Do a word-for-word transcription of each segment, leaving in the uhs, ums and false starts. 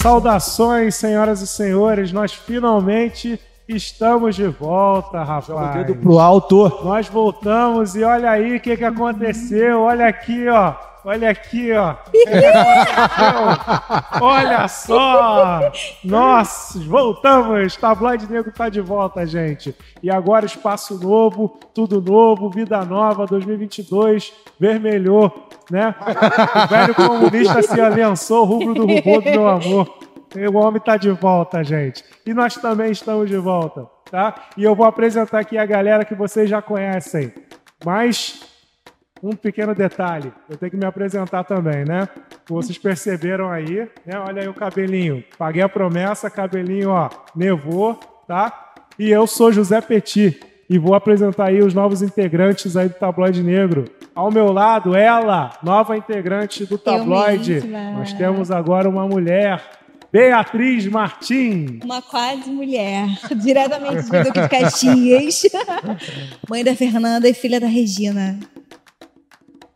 Saudações, senhoras e senhores, nós finalmente estamos de volta, rapaz. Joga o dedo pro alto. Nós voltamos e olha aí o que, que aconteceu, olha aqui, ó, olha aqui, ó. Olha só, nós voltamos, Tabloide Negro tá de volta, gente. E agora espaço novo, tudo novo, vida nova, dois mil e vinte e dois, vermelhou, né? O velho comunista se aliançou, rubro do rubor do meu amor. O homem tá de volta, gente. E nós também estamos de volta, tá? E eu vou apresentar aqui a galera que vocês já conhecem. Mas um pequeno detalhe, eu tenho que me apresentar também, né? Vocês perceberam aí, né? Olha aí o cabelinho. Paguei a promessa, cabelinho, ó, nevou, tá? E eu sou José Petit e vou apresentar aí os novos integrantes aí do Tabloide Negro. Ao meu lado, ela, nova integrante do Tabloide. Nós temos agora uma mulher... Beatriz Martins. Uma quase mulher, diretamente do Duque de Caxias. Mãe da Fernanda e filha da Regina.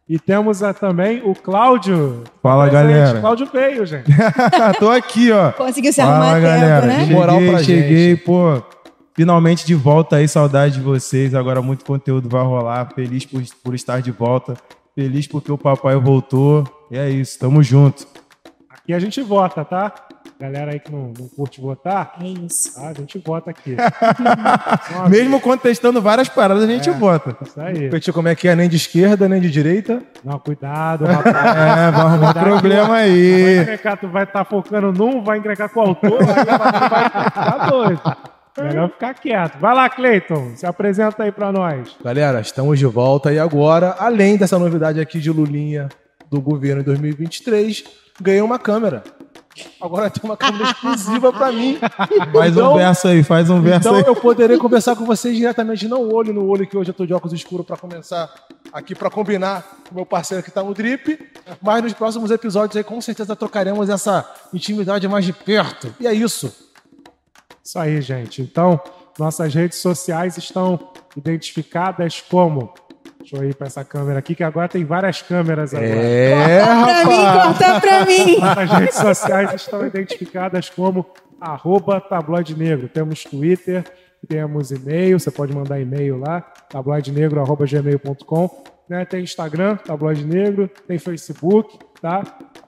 E temos a, também o Cláudio. Fala, presente. Galera. Cláudio veio, gente. Tô aqui, ó. Conseguiu se Fala, arrumar galera. Tempo, né? Cheguei, moral pra cheguei, gente. Pô. Finalmente de volta aí, saudade de vocês. Agora muito conteúdo vai rolar. Feliz por, por estar de volta. Feliz porque o papai voltou. E é isso, tamo junto. Aqui a gente vota, tá? Galera aí que não, não curte votar, é isso. Tá? A gente vota aqui. Mesmo contestando várias paradas, a gente é, vota. Isso aí. Petit, como é que é? Nem de esquerda, nem de direita? Não, cuidado, rapaz. É, vai arrumar problema tu, aí. Vai encrencar, tu vai estar tá focando num, vai encrencar com o autor, aí vai ficar doido. Melhor ficar quieto. Vai lá, Cleiton, se apresenta aí pra nós. Galera, estamos de volta e agora, além dessa novidade aqui de Lulinha do governo em dois mil e vinte e três, ganhei uma câmera. Agora tem uma câmera exclusiva pra mim. Faz então, um verso aí, faz um verso então aí. Então eu poderei conversar com vocês diretamente, não olho no olho, que hoje eu tô de óculos escuros pra começar aqui, pra combinar com o meu parceiro que tá no drip. Mas nos próximos episódios aí, com certeza, trocaremos essa intimidade mais de perto. E é isso. Isso aí, gente. Então, nossas redes sociais estão identificadas como... Deixa eu ir pra essa câmera aqui, que agora tem várias câmeras agora. É, rapaz! Corta pra mim, corta pra mim! As redes sociais estão identificadas como arroba Tabloide Negro. Temos Twitter, temos e-mail, você pode mandar e-mail lá, tabloide negro arroba gmail ponto com. Né? Tem Instagram, Tabloide Negro, tem Facebook, tá?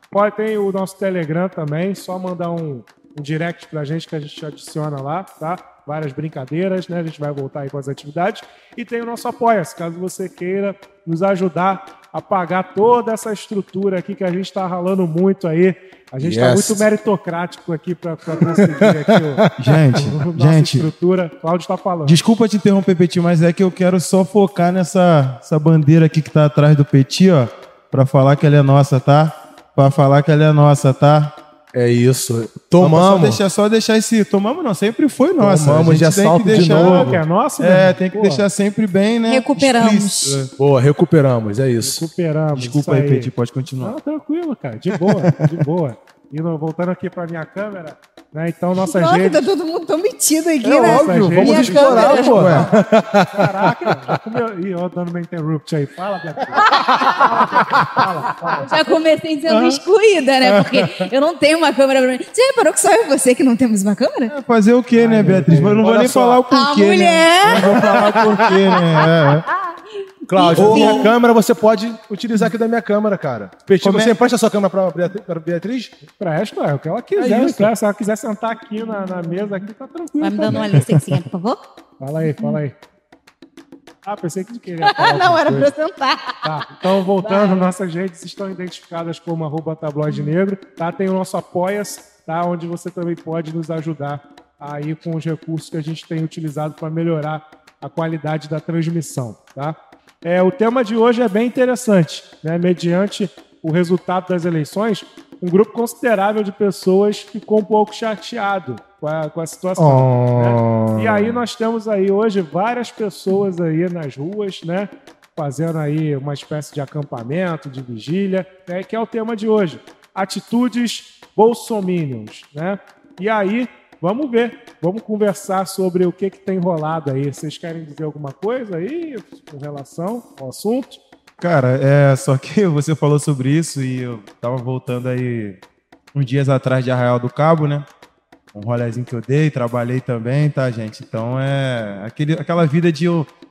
Pode, tem o nosso Telegram também, só mandar um, um direct pra gente que a gente adiciona lá, tá? Várias brincadeiras, né? A gente vai voltar aí com as atividades. E tem o nosso Apoia-se, caso você queira nos ajudar a pagar toda essa estrutura aqui que a gente está ralando muito aí. A gente está yes. muito meritocrático aqui para conseguir aqui o, gente, o, o, gente, estrutura. O Cláudio está falando. Desculpa te interromper, Petit, mas é que eu quero só focar nessa essa bandeira aqui que está atrás do Petit, ó, para falar que ela é nossa, tá? Para falar que ela é nossa, tá? É isso. Tomamos. Só deixar, só deixar esse... Tomamos não, sempre foi nossa. Tomamos de assalto de novo. Que é nossa, né? É, tem que Pô. deixar sempre bem, né? Recuperamos. Boa, recuperamos, é isso. Recuperamos. Desculpa aí, Petit, pode continuar. Não, tranquilo, cara, de boa, de boa. E voltando aqui para minha câmera, né? Então, nossas Nossa, redes... Nossa, tá todo mundo tão metido aqui, é, né? Óbvio, vamos minha explorar, câmera, pô. Ué. Caraca, já comeu... Ih, eu dando meu interrupt aí. Fala, Beatriz. Fala, fala. Já comecei sendo ah. excluída, né? Porque eu não tenho uma câmera pra mim. Você reparou que só eu e você que não temos uma câmera? É, fazer o quê, né, Beatriz? Mas eu não vou nem só. falar o porquê, A mulher! Né? Não vou falar o porquê, né? É. Cláudio, a minha câmera você pode utilizar aqui da minha câmera, cara. Petit, você empresta a sua câmera para Beatriz? Empresta, é o que ela quiser. É isso. Se ela quiser sentar aqui na, na mesa, aqui tá tranquilo. Vai me dando uma licencinha, por favor? Fala aí, fala aí. Ah, pensei que tu queria falar. Não, era para sentar. Tá, então, voltando, Vai. nossas redes estão identificadas como arroba Tabloide Negro. Tá? Tem o nosso Apoia-se, tá? Onde você também pode nos ajudar aí com os recursos que a gente tem utilizado para melhorar a qualidade da transmissão, tá? É, o tema de hoje é bem interessante, né? Mediante o resultado das eleições, um grupo considerável de pessoas ficou um pouco chateado com a, com a situação. Oh. Né? E aí nós temos aí hoje várias pessoas aí nas ruas, né? fazendo aí uma espécie de acampamento, de vigília, né, que é o tema de hoje, atitudes bolsominions, né? E aí, vamos ver, vamos conversar sobre o que, que tem rolado aí. Vocês querem dizer alguma coisa aí com relação ao assunto? Cara, é, só que você falou sobre isso e eu tava voltando aí uns dias atrás de Arraial do Cabo, né? Um rolezinho que eu dei, trabalhei também, tá, gente? Então é aquele, aquela vida de,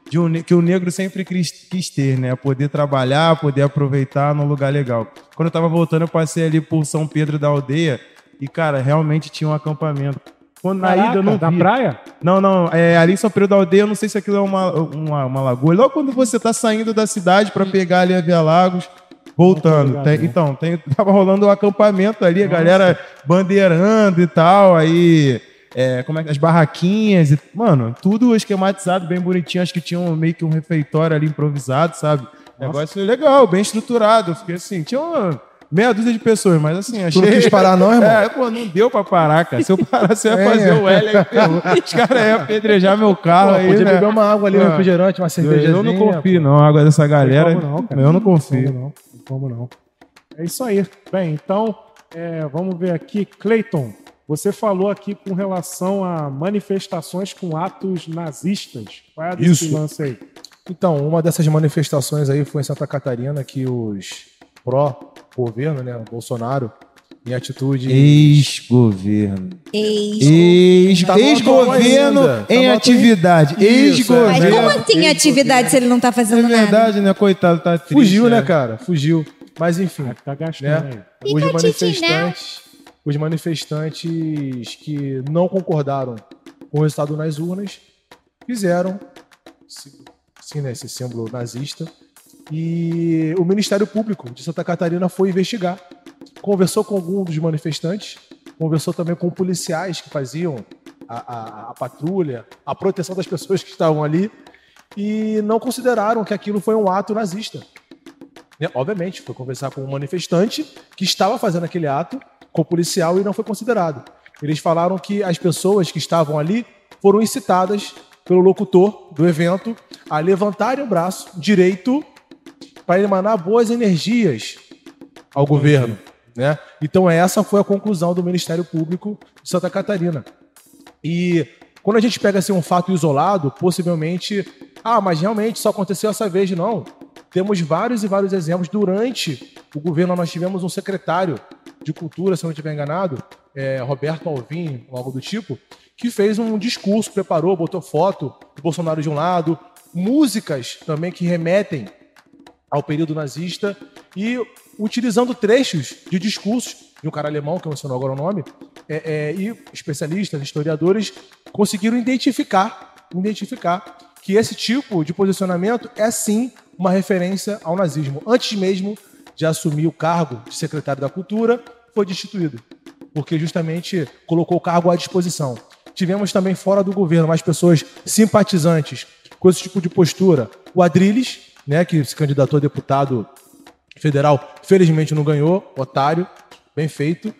de um, que o negro sempre quis, quis ter, né? Poder trabalhar, poder aproveitar num lugar legal. Quando eu tava voltando, eu passei ali por São Pedro da Aldeia e, cara, realmente tinha um acampamento. Quando na ida eu não da vi. praia? Não, não. É, ali em São Pedro da Aldeia, eu não sei se aquilo é uma, uma, uma lagoa. Logo quando você tá saindo da cidade para pegar ali a Via Lagos, voltando. Tem, né? Então, tem, tava rolando um acampamento ali, a galera bandeirando e tal, aí... É, como é que as barraquinhas e... Mano, tudo esquematizado, bem bonitinho. Acho que tinha um, meio que um refeitório ali improvisado, sabe? Nossa. Negócio legal, bem estruturado. Eu fiquei assim, tinha uma... meia dúzia de pessoas, mas assim, achei... Tu não quis parar não, irmão? É, pô, não deu pra parar, cara. Se eu parar, você ia é, fazer é. o L aí, ferrou. Os caras iam apedrejar meu carro. Pô, aí, podia né? beber uma água ali, um refrigerante, uma cervejazinha. Eu não confio, pô. não. A água dessa galera... Não como não, cara. Eu não confio. Não como não. Como não. É isso aí. Bem, então, é, vamos ver aqui. Cleiton, você falou aqui com relação a manifestações com atos nazistas. Qual é a desse lance aí? Então, uma dessas manifestações aí foi em Santa Catarina, que os... pró-governo, né? Bolsonaro, em atitude... Ex-governo. Ex-governo em atividade. Ex-governo. Mas como assim em atividade se ele não tá fazendo nada? É verdade, né? Coitado, tá triste. Fugiu, né, cara? Fugiu. Mas, enfim. Tá gastando, né? Os manifestantes, os manifestantes que não concordaram com o resultado nas urnas fizeram, sim, né, esse símbolo nazista. E o Ministério Público de Santa Catarina foi investigar. Conversou com algum dos manifestantes, conversou também com policiais que faziam a, a, a patrulha, a proteção das pessoas que estavam ali, e não consideraram que aquilo foi um ato nazista. Né? Obviamente, foi conversar com um manifestante que estava fazendo aquele ato, com o policial, e não foi considerado. Eles falaram que as pessoas que estavam ali foram incitadas pelo locutor do evento a levantarem o braço direito para emanar boas energias ao governo, né? Então essa foi a conclusão do Ministério Público de Santa Catarina. E quando a gente pega assim um fato isolado, possivelmente, ah, mas realmente só aconteceu essa vez, não. Temos vários e vários exemplos. Durante o governo nós tivemos um secretário de cultura, se eu não estiver enganado, é, Roberto Alvim, algo do tipo, que fez um discurso, preparou, botou foto do Bolsonaro de um lado, músicas também que remetem ao período nazista, e utilizando trechos de discursos de um cara alemão, que eu menciono agora o nome, é, é, e especialistas, historiadores, conseguiram identificar, identificar que esse tipo de posicionamento é, sim, uma referência ao nazismo. Antes mesmo de assumir o cargo de secretário da Cultura, foi destituído, porque justamente colocou o cargo à disposição. Tivemos também fora do governo mais pessoas simpatizantes com esse tipo de postura. O Adrilles, né, que se candidatou a deputado federal, felizmente não ganhou, otário, bem feito,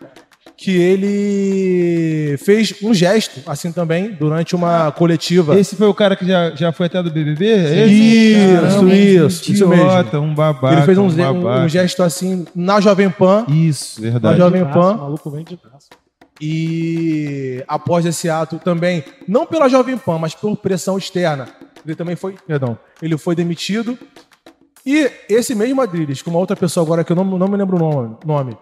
que ele fez um gesto, assim também, durante uma coletiva. Esse foi o cara que já, já foi até do B B B? Esse? Isso, Caramba, isso, isso mesmo. Um babaca, ele fez um, um, babaca. um gesto assim, na Jovem Pan. Isso, verdade. Na Jovem Pan. O maluco vem de braço. E após esse ato também, não pela Jovem Pan, mas por pressão externa, ele também foi, perdão, ele foi demitido. E esse mesmo Adrilles, com uma outra pessoa agora que eu não, não me lembro o nome, nome,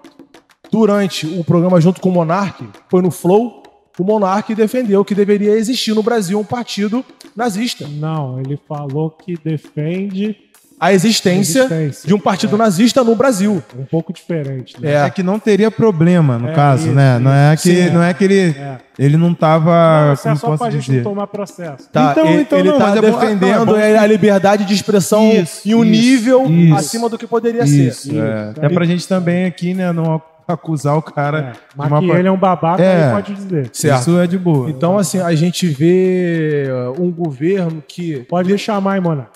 durante o programa junto com o Monark, foi no Flow, o Monark defendeu que deveria existir no Brasil um partido nazista. Não, ele falou que defende a existência, a existência de um partido é. nazista no Brasil. Um pouco diferente. Né? É. é que não teria problema, no é, caso, isso, né? Isso. Não é que, sim, não é que ele... É. Ele não estava... Isso é só para a gente não tomar processo. Tá, então, ele então ele está defendendo é a liberdade de expressão isso, em um isso, nível isso, acima do que poderia isso, ser. Isso, é. Até para a gente também aqui, né, não acusar o cara... É, mas de uma... que ele é um babaca, é, ele pode dizer. Certo. Isso é de boa. Então, assim, a gente vê um governo que... Pode me chamar, hein, Mona?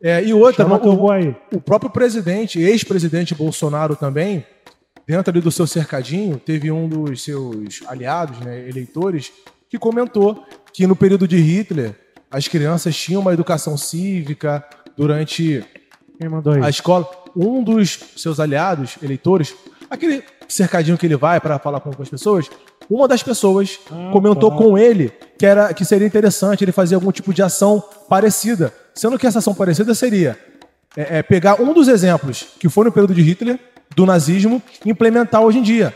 É, e outra, o, aí. o próprio presidente, ex-presidente Bolsonaro também... Dentro ali do seu cercadinho, teve um dos seus aliados, né, eleitores, que comentou que no período de Hitler, as crianças tinham uma educação cívica, durante a escola, um dos seus aliados, eleitores, aquele cercadinho que ele vai para falar com as pessoas, uma das pessoas ah, comentou tá. com ele que, era, que seria interessante ele fazer algum tipo de ação parecida. Sendo que essa ação parecida seria é, é, pegar um dos exemplos que foi no período de Hitler, do nazismo, e implementar hoje em dia.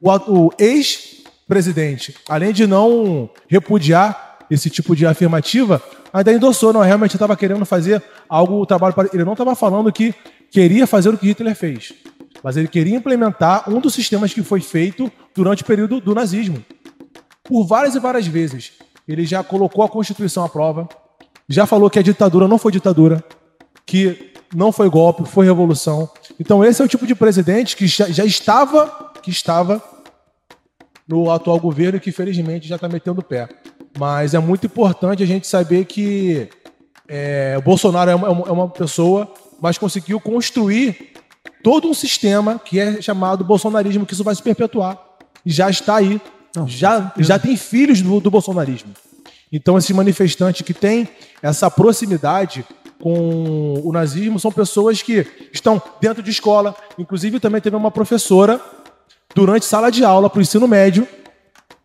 O, o ex-presidente, além de não repudiar esse tipo de afirmativa, ainda endossou, não, realmente estava querendo fazer algo, o trabalho para... Ele não estava falando que queria fazer o que Hitler fez, mas ele queria implementar um dos sistemas que foi feito durante o período do nazismo. Por várias e várias vezes, ele já colocou a Constituição à prova, já falou que a ditadura não foi ditadura, que não foi golpe, foi revolução. Então esse é o tipo de presidente que já, já estava, que estava no atual governo e que infelizmente já está metendo o pé. Mas é muito importante a gente saber que é, o Bolsonaro é uma, é uma pessoa, mas conseguiu construir todo um sistema que é chamado bolsonarismo, que isso vai se perpetuar. E já está aí. Não, já, já tem filhos do, do bolsonarismo. Então, esses manifestantes que têm essa proximidade com o nazismo são pessoas que estão dentro de escola. Inclusive, também teve uma professora, durante sala de aula para o ensino médio,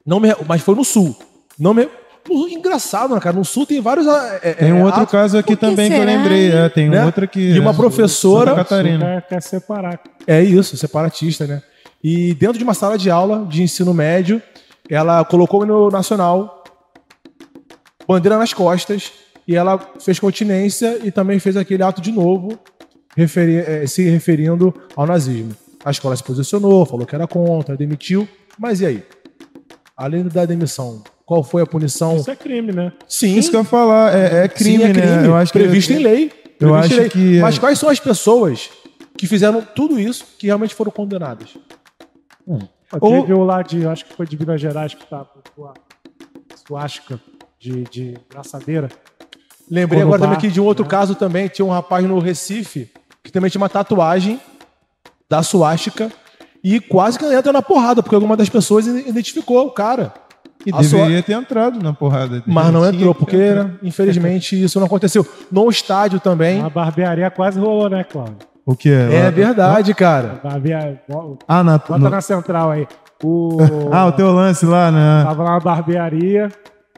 não me, mas foi no Sul. Não me... Engraçado, né, cara? No Sul tem vários... É, tem um é, outro atos. caso aqui também será? que eu lembrei. É, tem né? um outro que... E uma é, professora... Santa Catarina. Quer separar. É isso, separatista, né? E dentro de uma sala de aula de ensino médio, ela colocou o hino nacional, bandeira nas costas, e ela fez continência e também fez aquele ato de novo, referi- se referindo ao nazismo. A escola se posicionou, falou que era contra, demitiu. Mas e aí? Além da demissão, qual foi a punição? Isso é crime, né? Sim. Isso que eu ia falar. É, é crime, Sim, é crime. Né? Eu acho Previsto que... em lei. Eu Previsto acho lei. que... Mas quais são as pessoas que fizeram tudo isso que realmente foram condenadas? Hum. Ou... Teve o lá de... Acho que foi de Minas Gerais que tá com a suástica de, de braçadeira. Lembrei agora bar, também aqui de um outro né? caso também. Tinha um rapaz no Recife que também tinha uma tatuagem da suástica e quase que entra na porrada, porque alguma das pessoas identificou o cara. E deveria sua... ter entrado na porrada. Mas não entrou, porque entrado. infelizmente isso não aconteceu. No estádio também... A barbearia quase rolou, né, Cláudio? O que é? É verdade, cara. A barbearia... Ah, na... Bota no... na central aí. O... ah, o teu lance lá, né? Tava lá na barbearia,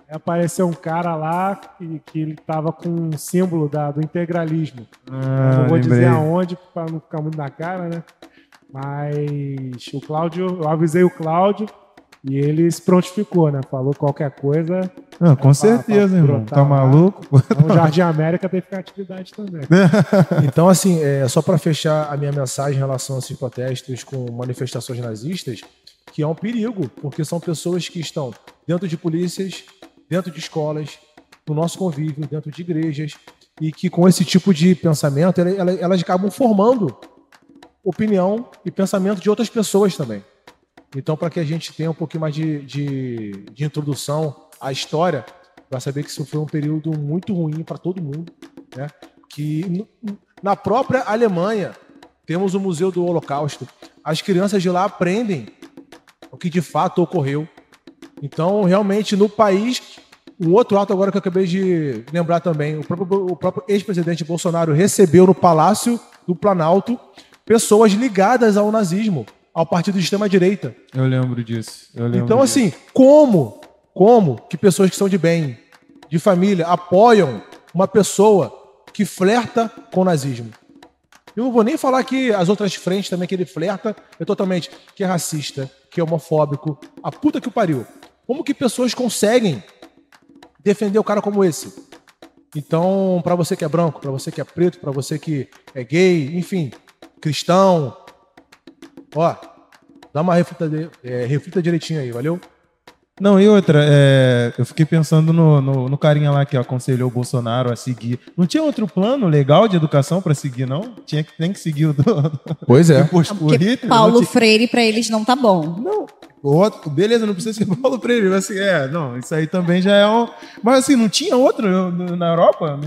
apareceu um cara lá que, que ele tava com um símbolo da, do integralismo. Ah, não vou lembrei. dizer aonde, pra não ficar muito na cara, né? Mas o Cláudio, eu avisei o Cláudio e ele se prontificou, né? Falou qualquer coisa. Ah, com é, certeza, pra, pra irmão. Tá maluco? Então, o Jardim América tem que ficar atividade também. Então, assim, é, só para fechar a minha mensagem em relação a esses protestos com manifestações nazistas, que é um perigo, porque são pessoas que estão dentro de polícias, dentro de escolas, no nosso convívio, dentro de igrejas, e que com esse tipo de pensamento, elas, elas acabam formando opinião e pensamento de outras pessoas também. Então, para que a gente tenha um pouquinho mais de, de, de introdução à história, vai saber que isso foi um período muito ruim para todo mundo, né? Que na própria Alemanha temos o Museu do Holocausto. As crianças de lá aprendem o que de fato ocorreu. Então, realmente, no país, um outro ato agora que eu acabei de lembrar também, o próprio, o próprio ex-presidente Bolsonaro recebeu no Palácio do Planalto pessoas ligadas ao nazismo, ao partido de extrema-direita. Eu lembro disso. Eu lembro então, assim, disso. como como que pessoas que são de bem, de família, apoiam uma pessoa que flerta com o nazismo? Eu não vou nem falar que as outras frentes também que ele flerta é totalmente que é racista, que é homofóbico, a puta que o pariu. Como que pessoas conseguem defender o cara como esse? Então, pra você que é branco, pra você que é preto, pra você que é gay, enfim... cristão, ó, dá uma reflita, é, reflita direitinho aí, valeu? Não, e outra, é, eu fiquei pensando no, no, no carinha lá que aconselhou o Bolsonaro a seguir. Não tinha outro plano legal de educação para seguir, não? Tinha, tem que seguir o do... Pois é. Posto, porque Hitler, Paulo tinha... Freire para eles não tá bom. Não. Outro, beleza, não precisa ser Paulo Freire. Mas, assim, é, não, isso aí também já é um... Mas assim, não tinha outro na Europa?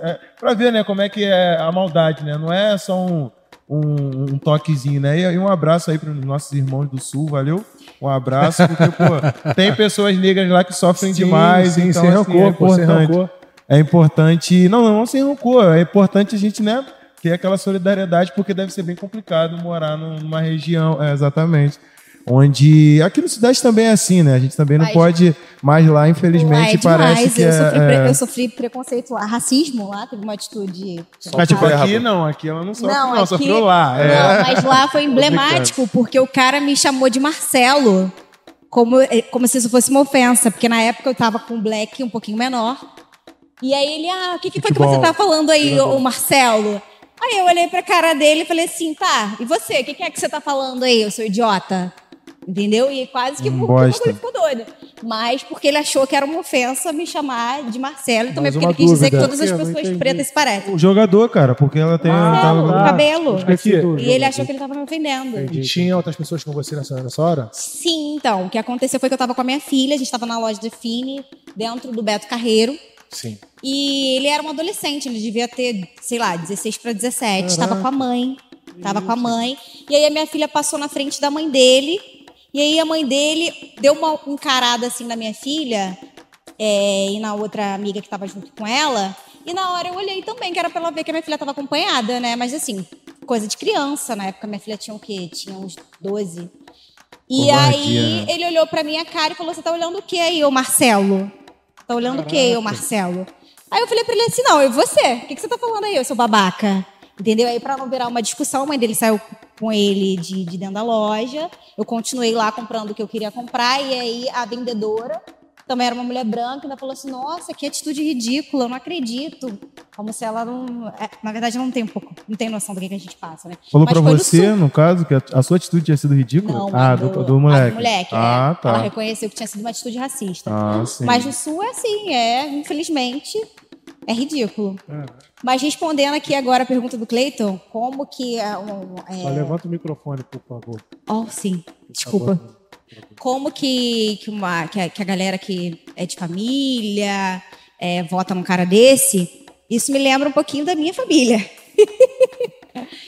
É, para ver, né, como é que é a maldade, né? Não é só um... Um, um toquezinho, né? E, e um abraço aí para os nossos irmãos do Sul, valeu? Um abraço, porque, pô, tem pessoas negras lá que sofrem sim, demais, sim, então, sem assim, rancor, é importante. Sem rancor. é importante... Não, não, não sem rancor. É importante a gente, né, ter aquela solidariedade, porque deve ser bem complicado morar numa região... É, exatamente. Onde... Aqui na cidade também é assim, né? A gente também não mas, pode... Mas lá, infelizmente, lá é parece que eu, é, sofri é... eu sofri preconceito lá. Racismo lá, teve uma atitude... Mas tipo, aqui não. Aqui ela não sofreu. Não, não aqui, sofreu lá. É. Não, mas lá foi emblemático, porque o cara me chamou de Marcelo. Como, como se isso fosse uma ofensa. Porque na época eu tava com um black um pouquinho menor. E aí ele... Ah, o que, que foi que você tá falando aí, ô Marcelo? Aí eu olhei pra cara dele e falei assim... Tá, e você? O que, que é que você tá falando aí, eu sou idiota? Entendeu? E quase que o bagulho ficou doido. Mas porque ele achou que era uma ofensa me chamar de Marcelo. E também porque ele quis dúvida. dizer que todas as eu pessoas pretas se parecem. O jogador, cara, porque ela tem... Marcelo, tava... o cabelo. Aqui, e ele jogador. achou que ele tava me ofendendo. Entendi. E tinha outras pessoas com você nessa, nessa hora? Sim, então. O que aconteceu foi que eu tava com a minha filha. A gente tava na loja de Fini, dentro do Beto Carrero. Sim. E ele era um adolescente. Ele devia ter, sei lá, dezesseis para dezessete. Caraca. Tava com a mãe. Tava Eita. com a mãe. E aí a minha filha passou na frente da mãe dele... E aí a mãe dele deu uma encarada assim na minha filha é, e na outra amiga que estava junto com ela. E na hora eu olhei também, que era pra ela ver que a minha filha estava acompanhada, né? Mas assim, coisa de criança. Na época minha filha tinha o quê? Tinha uns doze. E aí ele olhou pra minha cara e falou, você tá olhando o quê aí, ô Marcelo? Tá olhando Caraca. o quê, ô Marcelo? Aí eu falei pra ele assim, não, eu e você? O que, que você tá falando aí, eu sou babaca? Entendeu? Aí pra não virar uma discussão, a mãe dele saiu... com ele de, de dentro da loja. Eu continuei lá comprando o que eu queria comprar e aí a vendedora também era uma mulher branca, ainda falou assim, nossa, que atitude ridícula, eu não acredito. Como se ela não... É, na verdade, ela não tem um pouco, não tem noção do que, que a gente passa, né? Falou mas pra você, no caso, que a, a sua atitude tinha sido ridícula? Não, ah, do, do, do moleque. Do moleque, ah, né? Tá. Ela reconheceu que tinha sido uma atitude racista. Ah, sim. Mas no Sul é assim, é, infelizmente... É ridículo. É. Mas respondendo aqui agora a pergunta do Cleiton, como que... Um, é... Só levanta o microfone, por favor. Oh, sim. Desculpa. Como que, que, uma, que, a, que a galera que é de família é, vota num cara desse, isso me lembra um pouquinho da minha família.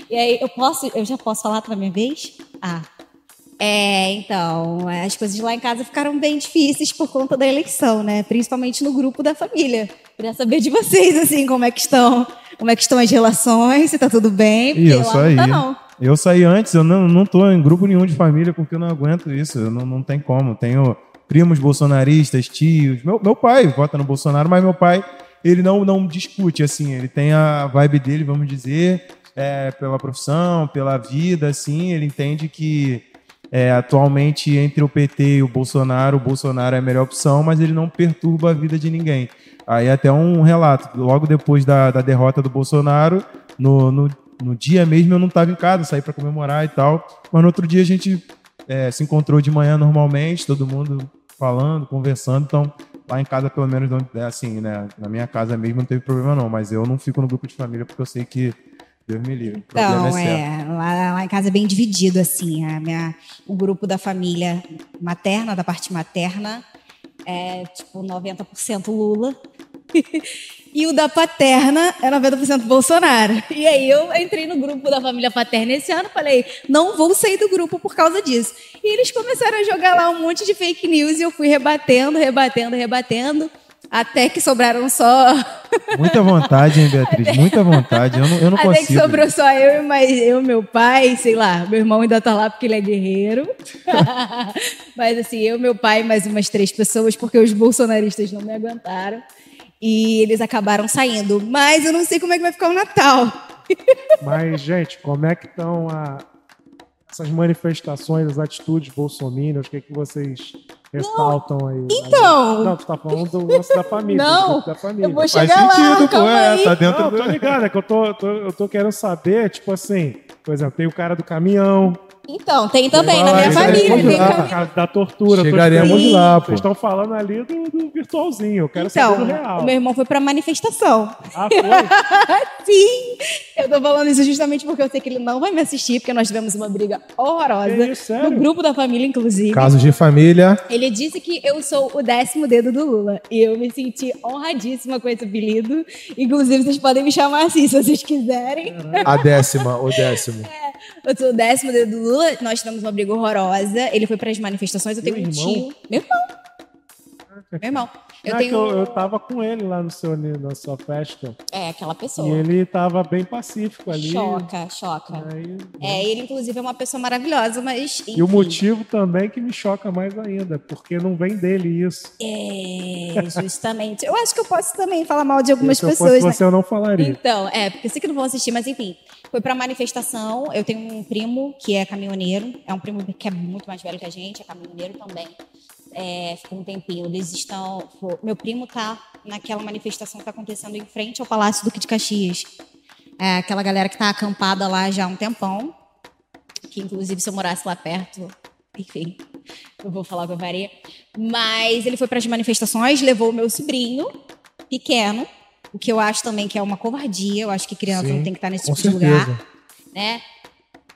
E aí, eu posso... Eu já posso falar pela minha vez? Ah. É, então, as coisas lá em casa ficaram bem difíceis por conta da eleição, né? Principalmente no grupo da família. Queria saber de vocês, assim, como é que estão, como é que estão as relações, se tá tudo bem, porque eu lá saí. não tá, não. Eu saí antes, eu não, não tô em grupo nenhum de família, porque eu não aguento isso, eu não, não tem como. Tenho primos bolsonaristas, tios, meu, meu pai vota no Bolsonaro, mas meu pai, ele não, não discute, assim, ele tem a vibe dele, vamos dizer, é, pela profissão, pela vida, assim, ele entende que É, atualmente, entre o P T e o Bolsonaro, o Bolsonaro é a melhor opção, mas ele não perturba a vida de ninguém. Aí até um relato, logo depois da, da derrota do Bolsonaro, no, no, no dia mesmo eu não estava em casa, saí para comemorar e tal, mas no outro dia a gente é, se encontrou de manhã normalmente, todo mundo falando, conversando, então lá em casa pelo menos, assim, né, na minha casa mesmo não teve problema não, mas eu não fico no grupo de família porque eu sei que Deus me livre. Então, é, é lá, lá em casa é bem dividido, assim. A minha, o grupo da família materna, da parte materna, é tipo noventa por cento Lula. E o da paterna é noventa por cento Bolsonaro. E aí eu entrei no grupo da família paterna esse ano, falei, não vou sair do grupo por causa disso. E eles começaram a jogar lá um monte de fake news e eu fui rebatendo, rebatendo, rebatendo. Até que sobraram só... Muita vontade, hein, Beatriz? Até... Muita vontade. Eu não, eu não Até consigo. Até que sobrou só eu, mas eu, meu pai, sei lá. Meu irmão ainda tá lá porque ele é guerreiro. Mas assim, eu, meu pai, mais umas três pessoas, porque os bolsonaristas não me aguentaram. E eles acabaram saindo. Mas eu não sei como é que vai ficar o Natal. Mas, gente, como é que estão a... essas manifestações, as atitudes bolsominions? O que, é que vocês... ressaltam aí. Então... Não, tu tá falando do lance da família. Não, da família. Eu vou chegar Faz sentido, lá, calma é, aí. Tá dentro não, do... tô ligado, é que eu tô, tô, eu tô querendo saber, tipo assim, por exemplo, tem o cara do caminhão. Então, tem também, na minha família. Tem caminhão. Da tortura. Chegaremos lá, pô. Vocês estão falando ali do, do virtualzinho, eu quero então, saber do real. O meu irmão foi pra manifestação. Ah, foi? Sim! Eu tô falando isso justamente porque eu sei que ele não vai me assistir, porque nós tivemos uma briga horrorosa. Isso, no grupo da família, inclusive. Casos de família. Ele disse que eu sou o décimo dedo do Lula. E eu me senti honradíssima com esse apelido. Inclusive, vocês podem me chamar assim, se vocês quiserem. A décima, o décimo. É, eu sou o décimo dedo do Lula. Nós tivemos uma briga horrorosa. Ele foi para as manifestações. Eu tenho um tio. Meu irmão. Meu irmão, eu ah, tenho... Eu, eu tava com ele lá no seu, na sua festa. É, aquela pessoa. E ele tava bem pacífico ali. Choca, choca. Aí, é, ele inclusive é uma pessoa maravilhosa, mas... Enfim. E o motivo também que me choca mais ainda, porque não vem dele isso. É, justamente. Eu acho que eu posso também falar mal de algumas se pessoas. Se eu fosse você, né? Eu não falaria. Então, é, porque eu sei que não vão assistir, mas enfim. Foi pra manifestação, eu tenho um primo que é caminhoneiro, é um primo que é muito mais velho que a gente, é caminhoneiro também. É, ficou um tempinho, eles estão... Meu primo tá naquela manifestação que tá acontecendo em frente ao Palácio do Duque de Caxias. É aquela galera que tá acampada lá já há um tempão, que inclusive se eu morasse lá perto, enfim, eu vou falar o que eu faria. Mas ele foi para as manifestações, levou o meu sobrinho, pequeno, o que eu acho também que é uma covardia, eu acho que criança Sim, não tem que estar nesse tipo certeza. de lugar, né?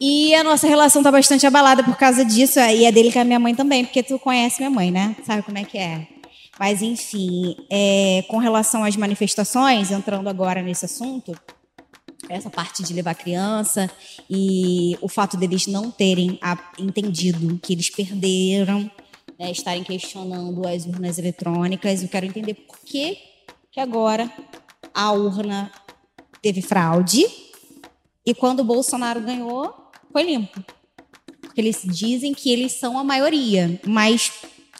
E a nossa relação tá bastante abalada por causa disso. E é dele com a minha mãe também, porque tu conhece minha mãe, né? Sabe como é que é. Mas, enfim, é, com relação às manifestações, entrando agora nesse assunto, essa parte de levar criança e o fato deles não terem a, entendido que eles perderam, né, estarem questionando as urnas eletrônicas. Eu quero entender por que que agora a urna teve fraude e quando o Bolsonaro ganhou, foi limpo. Porque eles dizem que eles são a maioria. Mas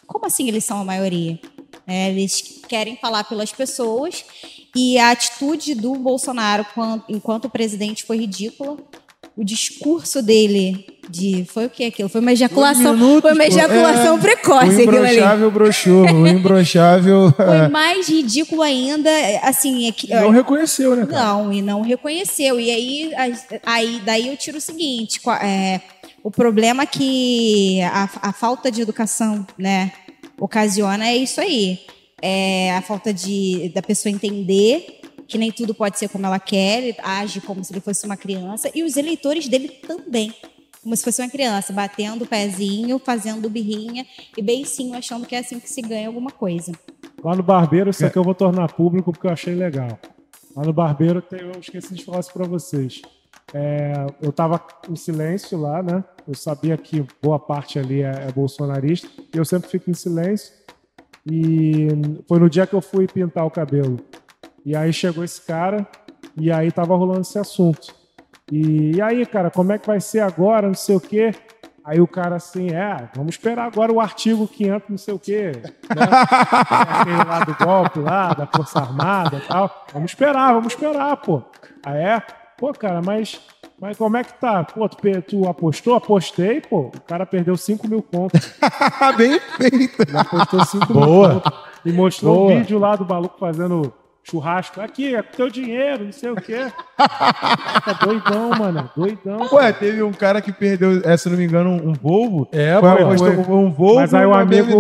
como assim eles são a maioria? É, eles querem falar pelas pessoas. E a atitude do Bolsonaro quando, enquanto presidente foi ridícula. O discurso dele de... Foi o que aquilo? Foi uma ejaculação, minutos, foi uma ejaculação é, precoce. O embroxável broxou. O embroxável... Foi mais ridículo ainda. Assim, é que, não eu, reconheceu, né? Cara? Não, e não reconheceu. E aí, aí daí eu tiro o seguinte. É, o problema que a, a falta de educação, né, ocasiona é isso aí. É a falta de, da pessoa entender... que nem tudo pode ser como ela quer, ele age como se ele fosse uma criança, e os eleitores dele também, como se fosse uma criança, batendo o pezinho, fazendo birrinha e beicinho, achando que é assim que se ganha alguma coisa. Lá no Barbeiro, isso aqui eu vou tornar público porque eu achei legal. Lá no Barbeiro, eu esqueci de falar isso para vocês. É, eu estava em silêncio lá, né? Eu sabia que boa parte ali é, é bolsonarista, e eu sempre fico em silêncio, e foi no dia que eu fui pintar o cabelo. E aí chegou esse cara, e aí tava rolando esse assunto. E, e aí, cara, como é que vai ser agora, não sei o quê? Aí o cara assim, é, vamos esperar agora o artigo quinhentos, não sei o quê. Né? Aquele lá do golpe, lá, da Força Armada e tal. Vamos esperar, vamos esperar, pô. Aí é, pô, cara, mas, mas como é que tá? Pô, tu, tu apostou? Apostei, pô. O cara perdeu cinco mil contos. Bem feito. Ele apostou cinco mil contos. E mostrou Boa. um vídeo lá do maluco fazendo... churrasco, aqui, é teu dinheiro, não sei o quê. Doidão, mano, doidão. Ué, teve um cara que perdeu, é, se não me engano, um Volvo. É, foi, foi, foi, foi um Volvo. Mas aí o amigo,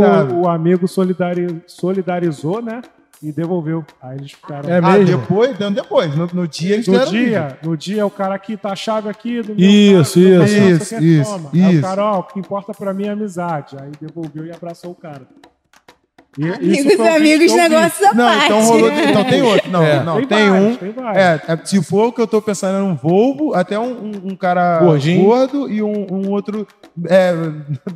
o amigo solidari, solidarizou, né? E devolveu. Aí eles ficaram... É mesmo? Ah, depois, dando depois. No, no dia eles no deram... Dia, no dia, o cara aqui, tá a chave aqui do meu Isso, carro, isso, isso, isso, isso, toma. isso. Aí o cara, ó, o que importa pra mim é amizade. Aí devolveu e abraçou o cara. E, amigos e amigos, negócio da não, parte. Então, rolou, então tem outro. Não, é, não tem, tem vários, um. Tem é, é, se for o que eu tô pensando, é um Volvo, até um, um, um cara Gordinho. gordo e um, um outro é,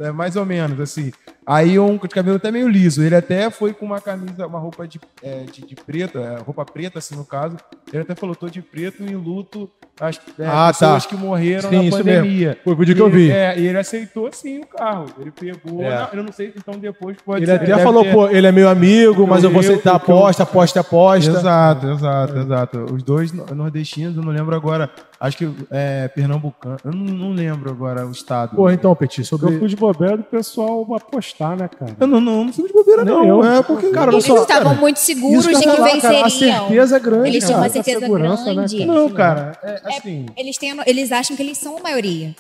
é, mais ou menos, assim. Aí um de cabelo até meio liso. Ele até foi com uma camisa, uma roupa de, é, de, de preta, é, roupa preta, assim, no caso. Ele até falou, tô de preto em luto as é, ah, pessoas tá. que morreram sim, na pandemia. Foi o vídeo que eu vi. É, ele aceitou, sim, o carro. Ele pegou... É. Não, eu não sei, então depois pode... Ele ser, até ele falou, ter... pô, ele é meu amigo, mas eu, eu vou aceitar aposta, aposta, aposta. Exato, exato, é. exato. Os dois nordestinos, eu não lembro agora, acho que é pernambucano, eu não, não lembro agora o estado. Pô, então, Petit, sobre... Eu fui de bobeira do pessoal apostar, né, cara? Eu não, não, não fui de bobeira, não. não. Eu, é porque, cara, eles não só, estavam cara, muito seguros de que lá, venceriam. Cara, a certeza grande, eles tinham uma certeza grande. Né, cara? Não, cara, é, assim... É, eles, têm, eles acham que eles são a maioria.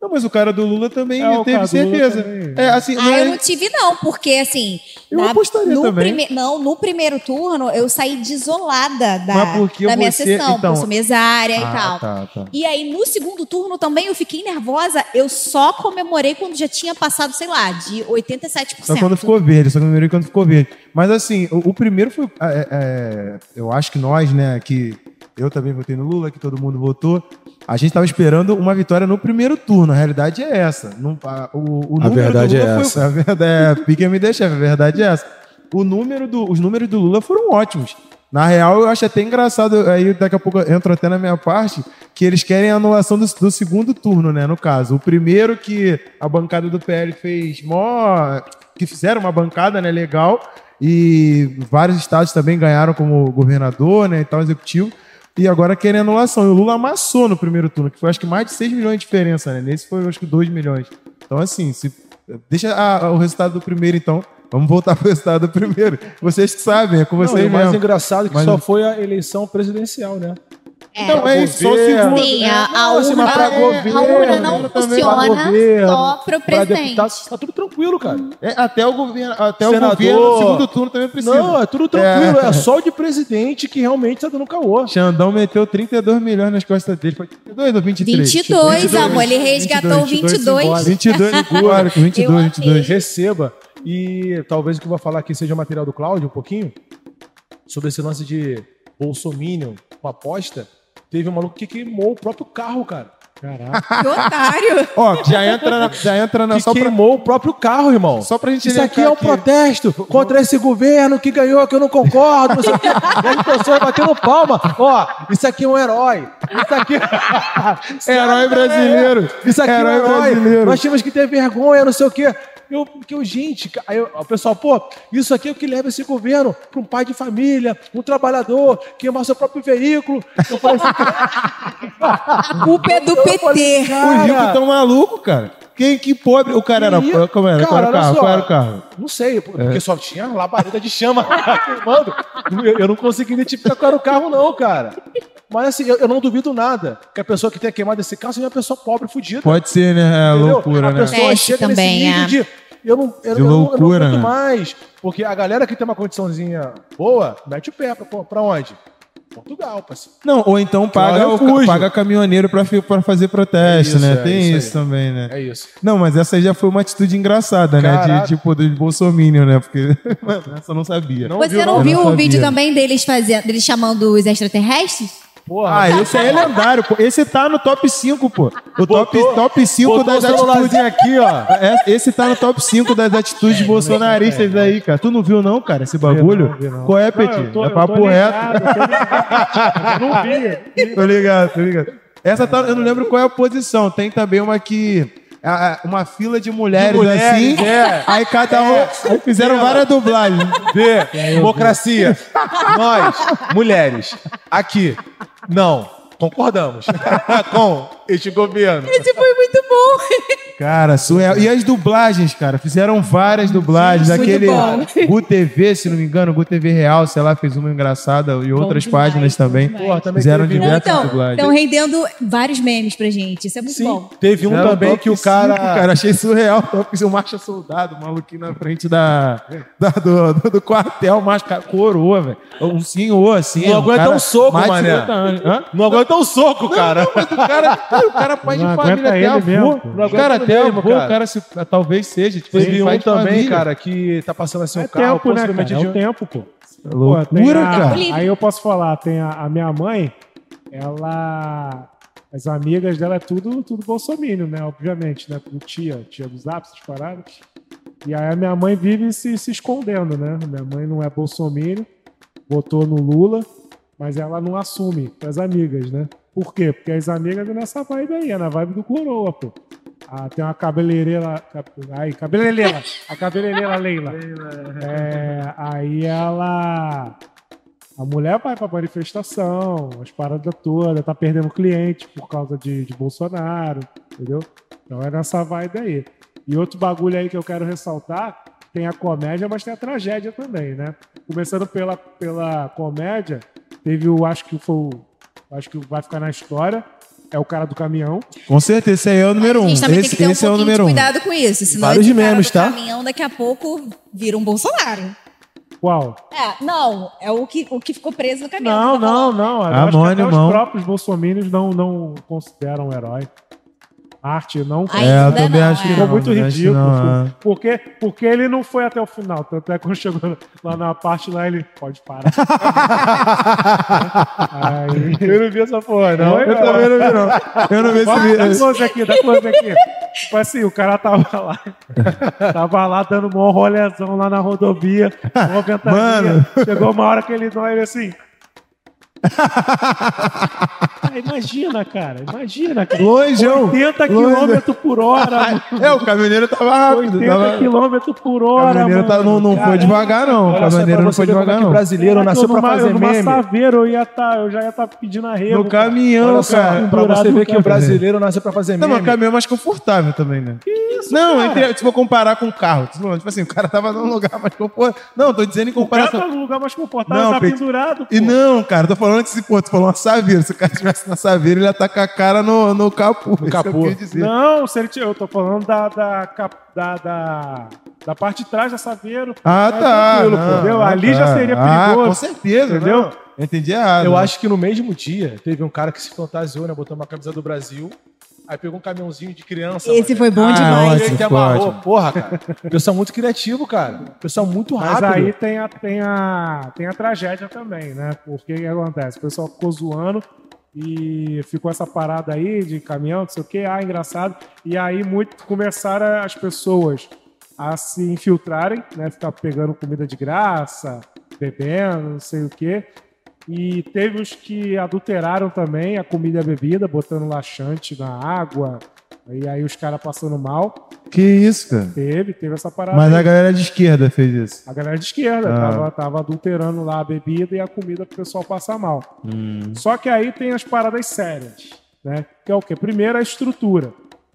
Não, mas o cara do Lula também é, teve certeza. Também. É, assim, ah, é... eu não tive, não, porque assim... Eu na, apostaria no também. Prime... Não, no primeiro turno, eu saí desolada da, da minha você... sessão, então... porque eu sou mesária ah, e tal. Tá, tá. E aí, no segundo turno também, eu fiquei nervosa. Eu só comemorei quando já tinha passado, sei lá, de oitenta e sete por cento. Só quando ficou verde, só comemorei quando ficou verde. Mas assim, o, o primeiro foi... É, é, eu acho que nós, né, que... Eu também votei no Lula, que todo mundo votou. A gente estava esperando uma vitória no primeiro turno. A realidade é essa. Não, a, o, o a, verdade é essa. Foi, a verdade é essa. A verdade é... Pique me deixa, a verdade é essa. o número do, os números do Lula foram ótimos. Na real, eu acho até engraçado, aí daqui a pouco eu entro até na minha parte, que eles querem a anulação do, do segundo turno, né, no caso. O primeiro que a bancada do P L fez mó... que fizeram uma bancada, né, legal, e vários estados também ganharam como governador, né, e tal, executivo, e agora querem anulação. E o Lula amassou no primeiro turno, que foi acho que mais de seis milhões de diferença, né, nesse foi acho que dois milhões. Então, assim, se... deixa a, a, o resultado do primeiro, então. Vamos voltar para o resultado do primeiro. Vocês que sabem, é com vocês mesmo. O mais engraçado é que mas... só foi a eleição presidencial, né? É. Então, é isso, só o segundo. Sim, é. a, a, urna, governo, a urna não funciona governo, só para o presidente. Tá tudo tranquilo, cara. É, até o governo, até Senador, o governo no segundo turno também precisa. Não, é tudo tranquilo. É, é só o de presidente que realmente está dando caô. Xandão meteu trinta e dois milhões nas costas dele. Foi trinta e dois ou vinte e três? vinte e dois, amor. Ele resgatou vinte e dois. vinte e dois, vinte e dois, vinte e dois. Receba. E talvez o que eu vou falar aqui seja o material do Cláudio, um pouquinho, sobre esse lance de bolsominion com aposta. Teve um maluco que queimou o próprio carro, cara. Caraca. Que otário. Ó, já entra na... Já entra na que só queimou pra... o próprio carro, irmão. Só pra gente... Isso aqui é um aqui. protesto contra esse governo que ganhou, que eu não concordo. Não sei o que. E as pessoas batendo palma. Ó, isso aqui é um herói. Isso aqui... herói brasileiro. Isso aqui herói é um herói. Brasileiro. Nós tínhamos que ter vergonha, não sei o quê. Eu, que eu, gente, aí o pessoal, pô, isso aqui é o que leva esse governo para um pai de família, um trabalhador, queimar seu próprio veículo. Eu falei assim, culpa é do P T. Os ricos tão malucos, cara. Quem que pobre? O cara era. Como era? Cara, qual era o carro? Só, qual era o carro? Não sei, porque é. só tinha labareda de chama queimando. Eu, eu não consegui identificar qual era o carro, não, cara. Mas assim, eu, eu não duvido nada que a pessoa que tenha queimado esse carro seja uma pessoa pobre, fodida. Pode ser, né? É loucura, né? A pessoa chega também, nesse nível é. de. Eu não, eu, de eu, loucura, eu não aguento mais. Porque a galera que tem uma condiçãozinha boa, mete o pé pra, pra onde? Portugal, parceiro. Não, ou então paga, o, paga caminhoneiro pra, pra fazer protesto, é isso, né? É, tem isso, isso também, né? É isso. Não, mas essa já foi uma atitude engraçada, Caraca. né? De, tipo, dos bolsominion, né? Porque essa eu não sabia. Não Você viu, não viu não o vídeo também deles, fazer, deles chamando os extraterrestres? Porra. Ah, esse aí é lendário, pô. Esse tá no top cinco, pô. O botou, top, top cinco das atitudes aqui, ó. Esse tá no top cinco das atitudes é, bolsonaristas é, é, é. aí, cara. Tu não viu não, cara, esse bagulho? Não, não vi, não. Qual é, Petit? É papo reto. Eu não vi. Tô ligado, tô ligado. Essa tá, eu não lembro qual é a posição. Tem também uma que... uma fila de mulheres, de mulheres assim, é. aí cada um é. aí fizeram é. várias dublagens. De democracia. Nós, mulheres, aqui, não concordamos com este governo. Esse foi muito bom. Cara, surreal. E as dublagens, cara, fizeram várias dublagens. Muito Aquele G U T V, se não me engano, G U T V Real, sei lá, fez uma engraçada e outras bom, páginas demais, também. Porra, também fizeram diversas então, dublagens. Estão rendendo vários memes pra gente, isso é muito Sim, bom. Teve um Não, também que o cara... Cinco, cara, achei surreal, o marcha soldado, o maluquinho na frente da, da, do, do, do quartel, mas coroa, velho. Um senhor, assim. Não aguenta um soco, mané. Não aguenta um soco, cara. Não, mas o cara, o cara pai de família até a mesmo, não cara, Tempo, cara. O cara se, talvez seja. Tipo, teve um também, cara, que tá passando assim um é carro. Tempo, né, cara? De... É o tempo, pô. É loucura, a... cara. Aí eu posso falar, tem a, a minha mãe, ela... As amigas dela é tudo, tudo bolsominion, né? Obviamente, né? Pro tia, tia dos apps, essas paradas. E aí a minha mãe vive se, se escondendo, né? Minha mãe não é bolsominion, votou no Lula, mas ela não assume as amigas, né? Por quê? Porque as amigas é nessa vibe aí, é na vibe do coroa, pô. Ah, tem uma cabeleireira... Aí, cabeleireira! A cabeleireira Leila. É, aí ela... A mulher vai pra manifestação, as paradas todas, tá perdendo cliente por causa de, de Bolsonaro, entendeu? Então é nessa vibe aí. E outro bagulho aí que eu quero ressaltar, tem a comédia, mas tem a tragédia também, né? Começando pela, pela comédia, teve o... Acho que foi o... Acho que vai ficar na história... É o cara do caminhão. Com certeza, esse aí é o número um. Esse, esse um é o número um. Cuidado com isso, senão esse cara do caminhão daqui a pouco vira um Bolsonaro. Qual? É, não, é o que, o que ficou preso no caminhão. Não, não, não. Acho que até os próprios bolsominions não, não consideram um herói. arte, não. É, eu também acho que ficou muito ridículo. Porque, porque ele não foi até o final. Tanto é que quando chegou lá na parte lá, ele pode parar. Aí, eu não vi essa porra, não. Eu, eu também não vi, não. Eu não vi esse vídeo. Dá close aqui, dá close aqui. Tipo assim, o cara tava lá. Tava lá dando um rolezão lá na rodovia. Uma ventania. Mano. Chegou uma hora que ele não ele assim. Cara, imagina, cara, imagina. Cara. Longe, oitenta quilômetros por hora. É, o caminhoneiro tava rápido. oitenta quilômetros por hora. O caminhoneiro tá, não, não foi devagar, não. O caminhoneiro não foi devagar, não. O brasileiro nasceu pra fazer meme. Eu numa Saveiro, eu ia tá, eu já ia estar tá pedindo arrego. No caminhão, cara. Pra você ver que o brasileiro nasceu pra fazer meme. Não, o caminhão é mais confortável também, né? Que isso, não, entre, se for comparar com o carro. Tipo assim, o cara tava num lugar mais confortável. Não, tô dizendo em comparação. O cara tava num lugar mais confortável, tá pendurado. E não, cara, tô falando. Falando que se pô, tu falou uma Saveiro. Se o cara estivesse na Saveiro, ele ia estar com a cara no, no capô. No capô. Que eu dizer. Não, se ele, eu tô falando da, da, da, da, da parte de trás da Saveiro. Ah, tá. Não, entendeu? Não, ali tá. Já seria perigoso. Ah, com certeza, entendeu? Não. Eu entendi errado. Eu acho que no mesmo dia teve um cara que se fantasiou, né? Botou uma camisa do Brasil. Aí pegou um caminhãozinho de criança. Esse mano. Foi bom ah, demais. Ele que amarrou, porra, cara. Pessoal muito criativo, cara. Pessoal muito rápido. Mas aí tem a, tem a, tem a tragédia também, né? Porque o que acontece? O pessoal ficou zoando e ficou essa parada aí de caminhão, não sei o quê. Ah, engraçado. E aí muito começaram as pessoas a se infiltrarem, né? Ficar pegando comida de graça, bebendo, não sei o quê. E teve os que adulteraram também a comida e a bebida, botando laxante na água, e aí os caras passando mal. Que isso, cara? Teve, teve essa parada. Mas aí. A galera de esquerda fez isso? A galera de esquerda, ah. tava, tava adulterando lá a bebida e a comida pro pessoal passar mal. Hum. Só que aí tem as paradas sérias, né? Que é o quê? Primeiro, a estrutura,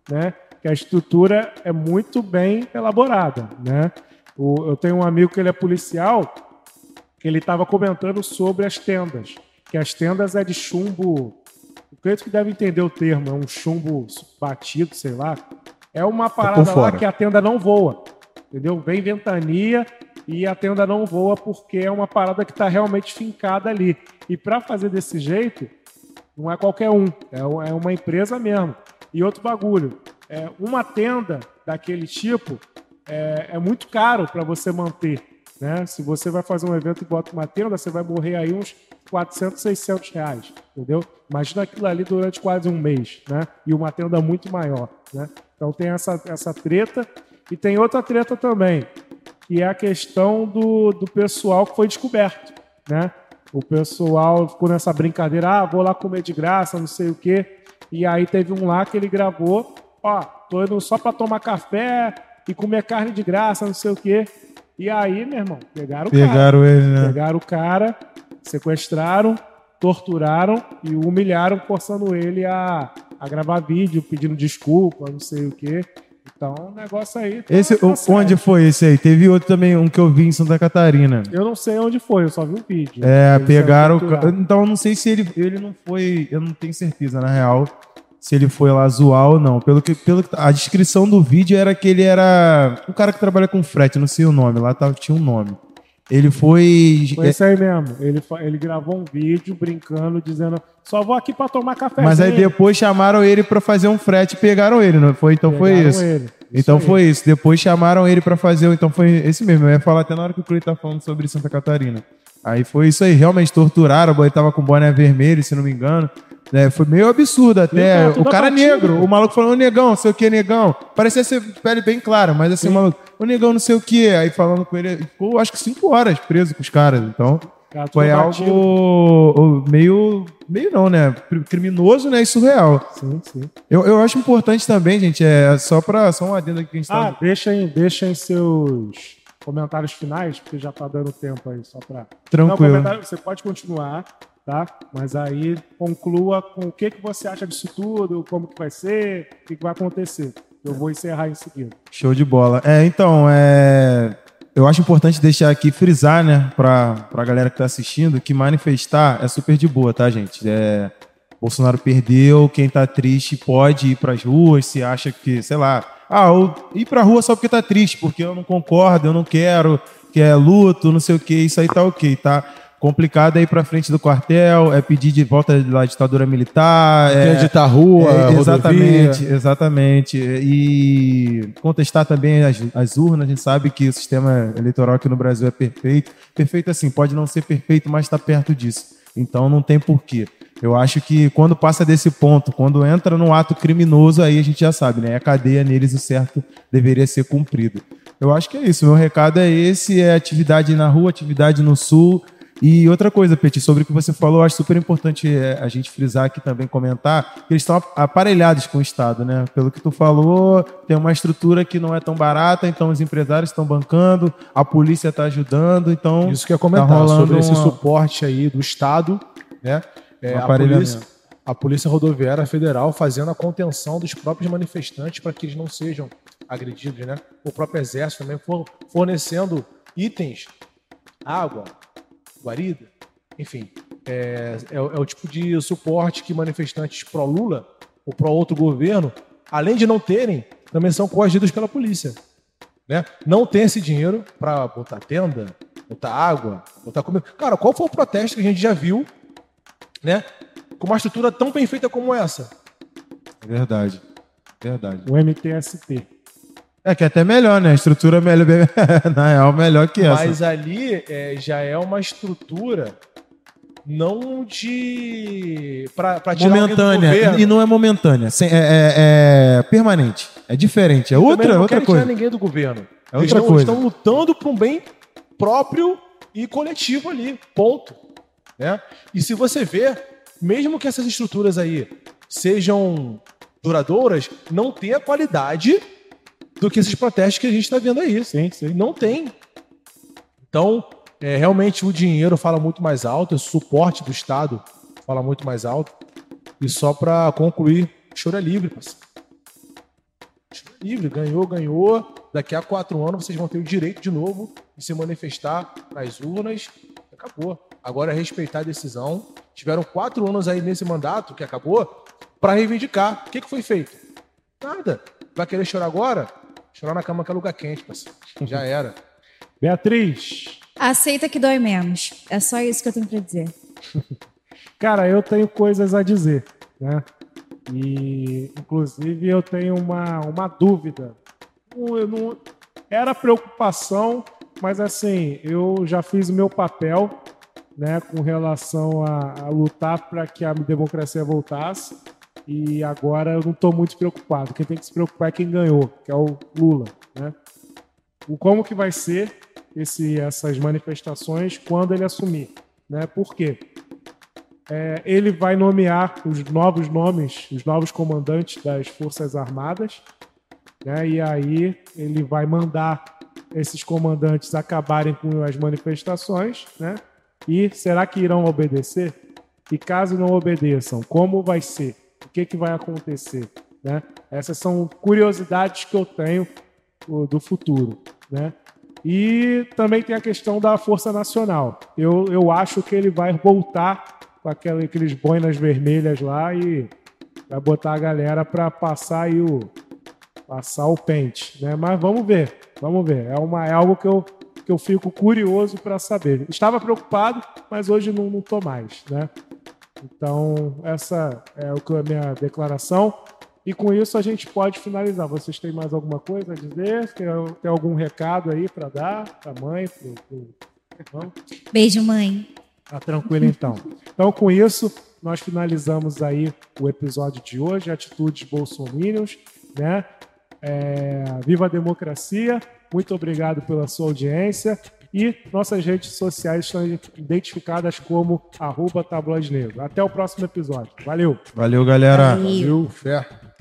né? Que a estrutura é muito bem elaborada, né? O, eu tenho um amigo que ele é policial... Ele estava comentando sobre as tendas, que as tendas é de chumbo, eu creio que deve entender o termo, é um chumbo batido, sei lá. É uma parada lá que a tenda não voa, entendeu? Vem ventania e a tenda não voa porque é uma parada que está realmente fincada ali. E para fazer desse jeito, não é qualquer um, é uma empresa mesmo. E outro bagulho, é uma tenda daquele tipo é, é muito caro para você manter. Né? Se você vai fazer um evento e bota uma tenda, você vai morrer aí uns quatrocentos, seiscentos reais, entendeu? Imagina aquilo ali durante quase um mês, né? E uma tenda muito maior, né? Então tem essa, essa treta e tem outra treta também, que é a questão do, do pessoal que foi descoberto, né? O pessoal ficou nessa brincadeira, ah, vou lá comer de graça, não sei o quê. E aí teve um lá que ele gravou, ó, tô indo só para tomar café e comer carne de graça, não sei o quê. E aí, meu irmão, pegaram o pegaram cara. Ele, né? Pegaram o cara, sequestraram, torturaram e humilharam, forçando ele a, a gravar vídeo, pedindo desculpa, não sei o quê. Então, o negócio aí... Tá esse, o, onde foi esse aí? Teve outro também, um que eu vi em Santa Catarina. Eu não sei onde foi, eu só vi o vídeo. É, pegaram... O, então, eu não sei se ele, ele não foi... Eu não tenho certeza, na real, se ele foi lá zoar ou não. Pelo que, pelo, a descrição do vídeo era que ele era... O cara que trabalha com frete, não sei o nome. Lá tava, tinha um nome. Ele foi... Foi isso aí mesmo. Ele, ele gravou um vídeo brincando, dizendo... Só vou aqui pra tomar café. Mas aí depois chamaram ele pra fazer um frete e pegaram ele, não foi? Então pegaram foi isso. Ele. Então isso foi aí. Isso. Depois chamaram ele pra fazer... Então foi esse mesmo. Eu ia falar até na hora que o Cleiton tá falando sobre Santa Catarina. Aí foi isso aí. Realmente torturaram. Ele tava com boné vermelho, se não me engano. É, foi meio absurdo até. O cara batida. Negro, o maluco falou, o negão, não sei o que, negão. Parecia ser pele bem clara, mas assim, o maluco, o negão, não sei o que. Aí falando com ele, ficou acho que cinco horas preso com os caras. Então, cara, foi batido. Algo meio, meio não, né? Criminoso, né? E surreal. Sim, sim. Eu, eu acho importante também, gente, é só pra, só um adendo aqui que a gente ah, tá... Ah, deixem, deixem seus... comentários finais, porque já tá dando tempo aí, só pra... Tranquilo. Não, você pode continuar, tá? Mas aí conclua com o que, que você acha disso tudo, como que vai ser, o que, que vai acontecer. Eu vou encerrar em seguida. Show de bola. É, então, é... eu acho importante deixar aqui, frisar, né, pra, pra galera que tá assistindo, que manifestar é super de boa, tá, gente? É... Bolsonaro perdeu, quem tá triste pode ir pras ruas, se acha que, sei lá... Ah, eu ir pra rua só porque tá triste, porque eu não concordo, eu não quero, que é luto, não sei o que, isso aí tá ok, tá? complicado é ir para frente do quartel, é pedir de volta da ditadura militar, é interditar rua, é, exatamente, rodovia. Exatamente. E contestar também as, as urnas. A gente sabe que o sistema eleitoral aqui no Brasil é perfeito. Perfeito assim, pode não ser perfeito, mas está perto disso. Então não tem porquê. Eu acho que quando passa desse ponto, quando entra num ato criminoso, aí a gente já sabe, né? A cadeia neles, o certo deveria ser cumprido. Eu acho que é isso. Meu recado é esse, é atividade na rua, atividade no sul. E outra coisa, Petit, sobre o que você falou, eu acho super importante a gente frisar aqui também, comentar, que eles estão aparelhados com o Estado, né? Pelo que tu falou, tem uma estrutura que não é tão barata, então os empresários estão bancando, a polícia está ajudando, então... Isso que eu ia comentar, tá sobre esse uma... suporte aí do Estado, né? É, a, polícia, a Polícia Rodoviária Federal fazendo a contenção dos próprios manifestantes para que eles não sejam agredidos, né? O próprio Exército também fornecendo itens, água, guarida, enfim, é, é, é o tipo de suporte que manifestantes pró-Lula ou pró-outro governo, além de não terem, também são coagidos pela polícia, né? Não tem esse dinheiro para botar tenda, botar água, botar comida. Cara, qual foi o protesto que a gente já viu, né? Com uma estrutura tão bem feita como essa? Verdade, verdade. O M T S P. É que é até melhor, né? A estrutura é melhor, na real, melhor que essa. Mas ali é, já é uma estrutura não de... Pra, pra tirar momentânea. E não é momentânea. É, é, é permanente. É diferente. É outra, outra coisa. Não querem tirar ninguém do governo. É outra coisa. Eles estão lutando por um bem próprio e coletivo ali. Ponto. Né? E se você vê, mesmo que essas estruturas aí sejam duradouras, não tem a qualidade... do que esses protestos que a gente está vendo aí. Sim, sim. Não tem. Então, é, realmente o dinheiro fala muito mais alto, o suporte do Estado fala muito mais alto. E só para concluir, choro é livre, parceiro. Choro é livre, ganhou, ganhou. Daqui a quatro anos vocês vão ter o direito de novo de se manifestar nas urnas. Acabou. Agora é respeitar a decisão. Tiveram quatro anos aí nesse mandato que acabou para reivindicar. O que, que foi feito? Nada. Vai querer chorar agora? Chorar na cama que é lugar quente, parceiro. Já era. Beatriz. Aceita que dói menos. É só isso que eu tenho para dizer. Cara, eu tenho coisas a dizer, né? E, inclusive, eu tenho uma, uma dúvida. Eu não... Era preocupação, mas, assim, eu já fiz o meu papel, né, com relação a, a lutar para que a democracia voltasse. E agora eu não estou muito preocupado. Quem tem que se preocupar é quem ganhou, que é o Lula, né? O como que vai ser esse, essas manifestações quando ele assumir, né? Por quê? É, ele vai nomear os novos nomes, os novos comandantes das Forças Armadas, né? E aí ele vai mandar esses comandantes acabarem com as manifestações, né? E será que irão obedecer? E caso não obedeçam, como vai ser? O que, que vai acontecer, né? Essas são curiosidades que eu tenho do futuro, né? E também tem a questão da Força Nacional. Eu, eu acho que ele vai voltar com aquela, aqueles boinas vermelhas lá e vai botar a galera para passar aí o, passar o pente, né? Mas vamos ver, vamos ver. É, uma, é algo que eu, que eu fico curioso para saber. Estava preocupado, mas hoje não estou mais, né? Então, essa é a minha declaração. E com isso a gente pode finalizar. Vocês têm mais alguma coisa a dizer? Tem, tem algum recado aí para dar para a mãe? Pro, pro... Beijo, mãe. Tá tranquilo, então. Então, com isso, nós finalizamos aí o episódio de hoje, Atitudes Bolsominions, né? É, viva a democracia. Muito obrigado pela sua audiência. E nossas redes sociais estão identificadas como arroba tabloide negro. Até o próximo episódio. Valeu. Valeu, galera. Valeu. Valeu. Fé.